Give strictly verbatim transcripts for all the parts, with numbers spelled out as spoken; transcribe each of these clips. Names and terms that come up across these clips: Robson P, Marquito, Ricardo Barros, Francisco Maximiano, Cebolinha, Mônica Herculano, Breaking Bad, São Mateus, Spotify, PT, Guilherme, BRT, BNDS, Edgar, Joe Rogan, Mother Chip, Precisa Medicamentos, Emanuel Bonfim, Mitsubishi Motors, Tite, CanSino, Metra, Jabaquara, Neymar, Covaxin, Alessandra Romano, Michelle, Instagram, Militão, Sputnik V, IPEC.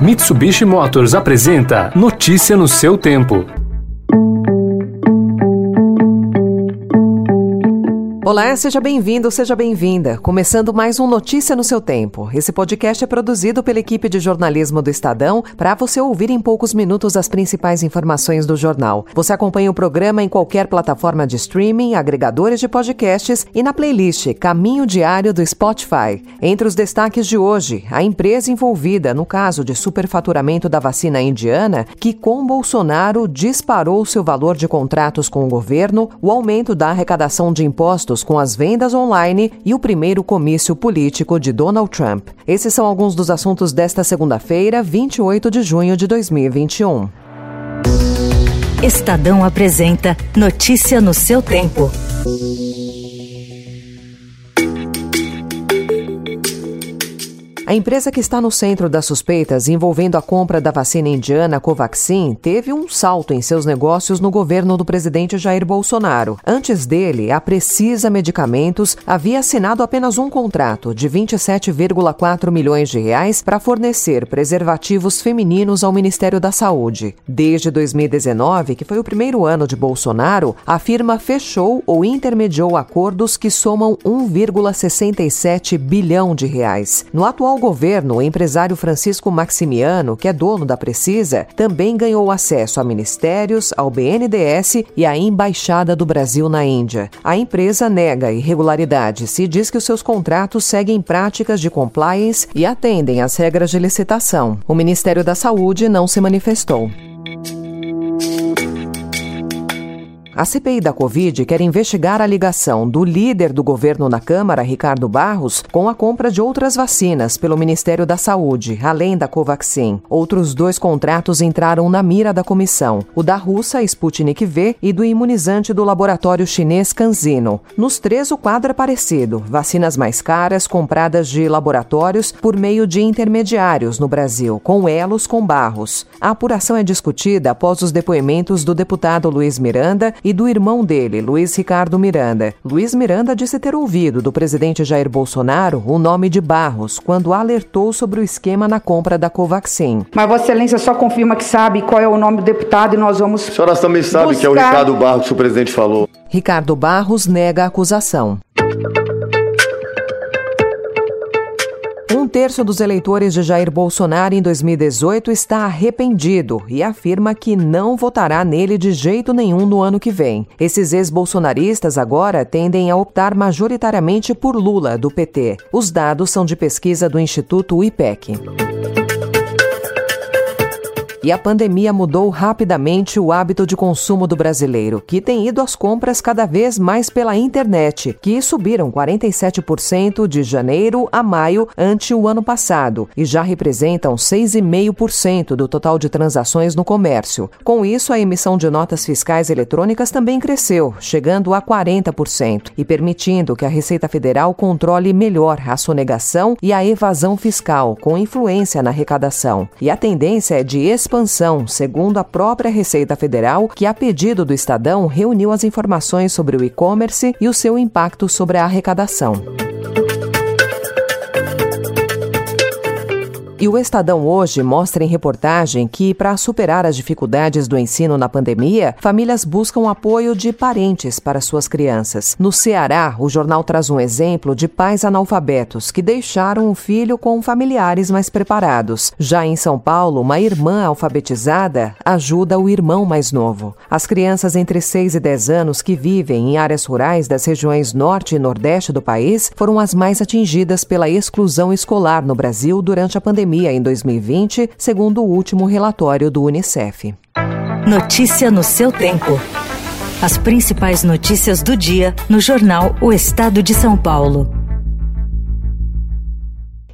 Mitsubishi Motors apresenta Notícia no seu tempo. Olá, seja bem-vindo, seja bem-vinda. Começando mais um Notícia no seu tempo. Esse podcast é produzido pela equipe de jornalismo do Estadão para você ouvir em poucos minutos as principais informações do jornal. Você acompanha o programa em qualquer plataforma de streaming, agregadores de podcasts e na playlist Caminho Diário do Spotify. Entre os destaques de hoje, a empresa envolvida no caso de superfaturamento da vacina indiana, que com Bolsonaro disparou seu valor de contratos com o governo, o aumento da arrecadação de impostos com as vendas online e o primeiro comício político de Donald Trump. Esses são alguns dos assuntos desta segunda-feira, vinte e oito de junho de dois mil e vinte e um. Estadão apresenta Notícia no seu tempo. A empresa que está no centro das suspeitas envolvendo a compra da vacina indiana Covaxin teve um salto em seus negócios no governo do presidente Jair Bolsonaro. Antes dele, a Precisa Medicamentos havia assinado apenas um contrato de vinte e sete vírgula quatro milhões de reais para fornecer preservativos femininos ao Ministério da Saúde. Desde dois mil e dezenove, que foi o primeiro ano de Bolsonaro, a firma fechou ou intermediou acordos que somam um vírgula sessenta e sete bilhão de reais. No atual O governo, o empresário Francisco Maximiano, que é dono da Precisa, também ganhou acesso a ministérios, ao B N D S e à Embaixada do Brasil na Índia. A empresa nega irregularidades e diz que os seus contratos seguem práticas de compliance e atendem às regras de licitação. O Ministério da Saúde não se manifestou. A C P I da Covid quer investigar a ligação do líder do governo na Câmara, Ricardo Barros, com a compra de outras vacinas pelo Ministério da Saúde, além da Covaxin. Outros dois contratos entraram na mira da comissão, o da russa Sputnik V e do imunizante do laboratório chinês CanSino. Nos três, o quadro é parecido, vacinas mais caras compradas de laboratórios por meio de intermediários no Brasil, com elos com Barros. A apuração é discutida após os depoimentos do deputado Luiz Miranda e do irmão dele, Luiz Ricardo Miranda. Luiz Miranda disse ter ouvido do presidente Jair Bolsonaro o nome de Barros quando alertou sobre o esquema na compra da Covaxin. Mas Vossa Excelência só confirma que sabe qual é o nome do deputado e nós vamos... A senhora também sabe buscar... que é o Ricardo Barros que o presidente falou. Ricardo Barros nega a acusação. Um terço dos eleitores de Jair Bolsonaro em dois mil e dezoito está arrependido e afirma que não votará nele de jeito nenhum no ano que vem. Esses ex-bolsonaristas agora tendem a optar majoritariamente por Lula, do P T. Os dados são de pesquisa do Instituto I P E C. E a pandemia mudou rapidamente o hábito de consumo do brasileiro, que tem ido às compras cada vez mais pela internet, que subiram quarenta e sete por cento de janeiro a maio ante o ano passado e já representam seis vírgula cinco por cento do total de transações no comércio. Com isso, a emissão de notas fiscais eletrônicas também cresceu, chegando a quarenta por cento e permitindo que a Receita Federal controle melhor a sonegação e a evasão fiscal, com influência na arrecadação. E a tendência é de expansão Expansão, segundo a própria Receita Federal, que a pedido do Estadão reuniu as informações sobre o e-commerce e o seu impacto sobre a arrecadação. E o Estadão hoje mostra em reportagem que, para superar as dificuldades do ensino na pandemia, famílias buscam apoio de parentes para suas crianças. No Ceará, o jornal traz um exemplo de pais analfabetos que deixaram o filho com familiares mais preparados. Já em São Paulo, uma irmã alfabetizada ajuda o irmão mais novo. As crianças entre seis e dez anos que vivem em áreas rurais das regiões norte e nordeste do país foram as mais atingidas pela exclusão escolar no Brasil durante a pandemia. Em dois mil e vinte, segundo o último relatório do UNICEF. Notícia no seu tempo. As principais notícias do dia no jornal O Estado de São Paulo.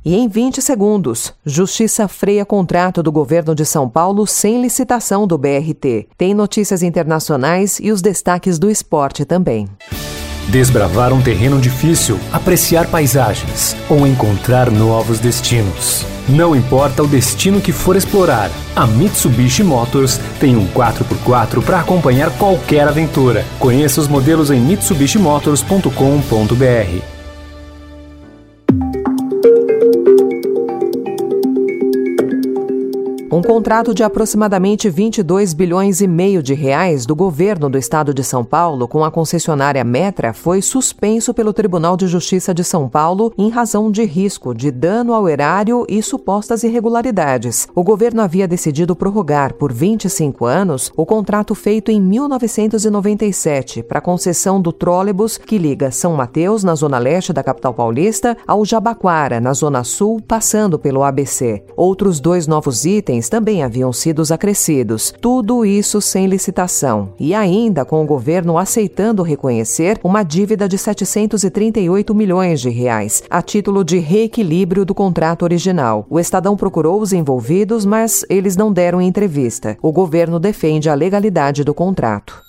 E em vinte segundos, Justiça freia contrato do governo de São Paulo sem licitação do B R T. Tem notícias internacionais e os destaques do esporte também. Desbravar um terreno difícil, apreciar paisagens ou encontrar novos destinos. Não importa o destino que for explorar, a Mitsubishi Motors tem um quatro por quatro para acompanhar qualquer aventura. Conheça os modelos em mitsubishi motors ponto com ponto b r. Um contrato de aproximadamente vinte e dois bilhões e meio de reais do governo do estado de São Paulo com a concessionária Metra foi suspenso pelo Tribunal de Justiça de São Paulo em razão de risco de dano ao erário e supostas irregularidades. O governo havia decidido prorrogar por vinte e cinco anos o contrato feito em mil novecentos e noventa e sete para a concessão do trólebus que liga São Mateus, na zona leste da capital paulista, ao Jabaquara, na zona sul, passando pelo A B C. Outros dois novos itens também haviam sido acrescidos, tudo isso sem licitação, e ainda com o governo aceitando reconhecer uma dívida de setecentos e trinta e oito milhões de reais, a título de reequilíbrio do contrato original. O Estadão procurou os envolvidos, mas eles não deram entrevista. O governo defende a legalidade do contrato.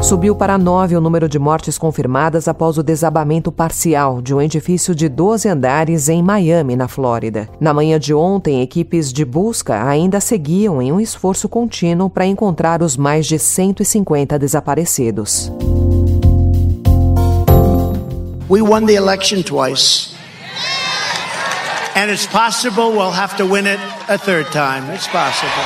Subiu para nove o número de mortes confirmadas após o desabamento parcial de um edifício de doze andares em Miami, na Flórida. Na manhã de ontem, equipes de busca ainda seguiam em um esforço contínuo para encontrar os mais de cento e cinquenta desaparecidos. We won the election twice. And it's possible we'll have to win it a third time. It's possible.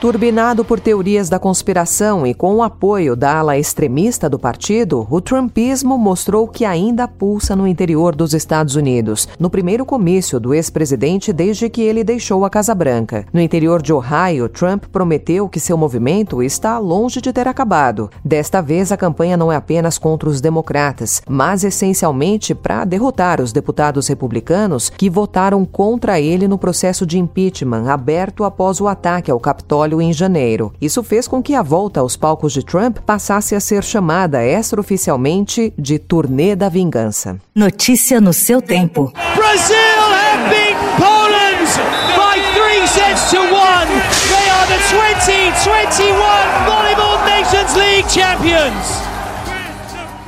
Turbinado por teorias da conspiração e com o apoio da ala extremista do partido, o trumpismo mostrou que ainda pulsa no interior dos Estados Unidos, no primeiro comício do ex-presidente desde que ele deixou a Casa Branca. No interior de Ohio, Trump prometeu que seu movimento está longe de ter acabado. Desta vez, a campanha não é apenas contra os democratas, mas essencialmente para derrotar os deputados republicanos que votaram contra ele no processo de impeachment aberto após o ataque ao Capitólio em janeiro. Isso fez com que a volta aos palcos de Trump passasse a ser chamada extraoficialmente de turnê da vingança. Notícia no seu tempo. Brasil have beaten Poland by three sets to one. They are the twenty twenty-one Volleyball Nations League champions.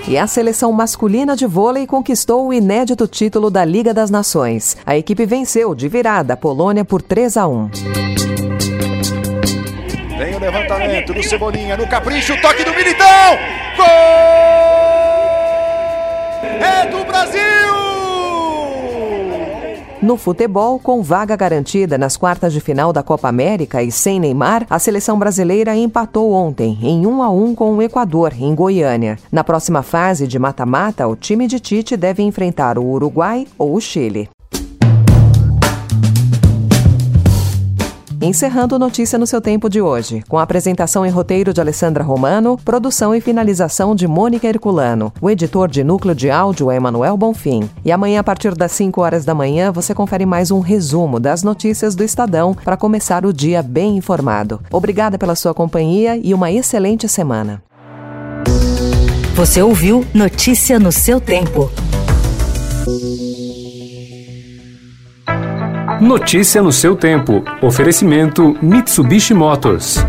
E a seleção masculina de vôlei conquistou o inédito título da Liga das Nações. A equipe venceu de virada a Polônia por três a um. Vem o levantamento do Cebolinha, no capricho, o toque do Militão! Gol! É do Brasil! No futebol, com vaga garantida nas quartas de final da Copa América e sem Neymar, a seleção brasileira empatou ontem em um a um com o Equador, em Goiânia. Na próxima fase de mata-mata, o time de Tite deve enfrentar o Uruguai ou o Chile. Encerrando Notícia no seu tempo de hoje, com a apresentação e roteiro de Alessandra Romano, produção e finalização de Mônica Herculano. O editor de núcleo de áudio é Emanuel Bonfim. E amanhã, a partir das cinco horas da manhã, você confere mais um resumo das notícias do Estadão para começar o dia bem informado. Obrigada pela sua companhia e uma excelente semana. Você ouviu Notícia no seu tempo. Notícia no seu tempo. Oferecimento Mitsubishi Motors.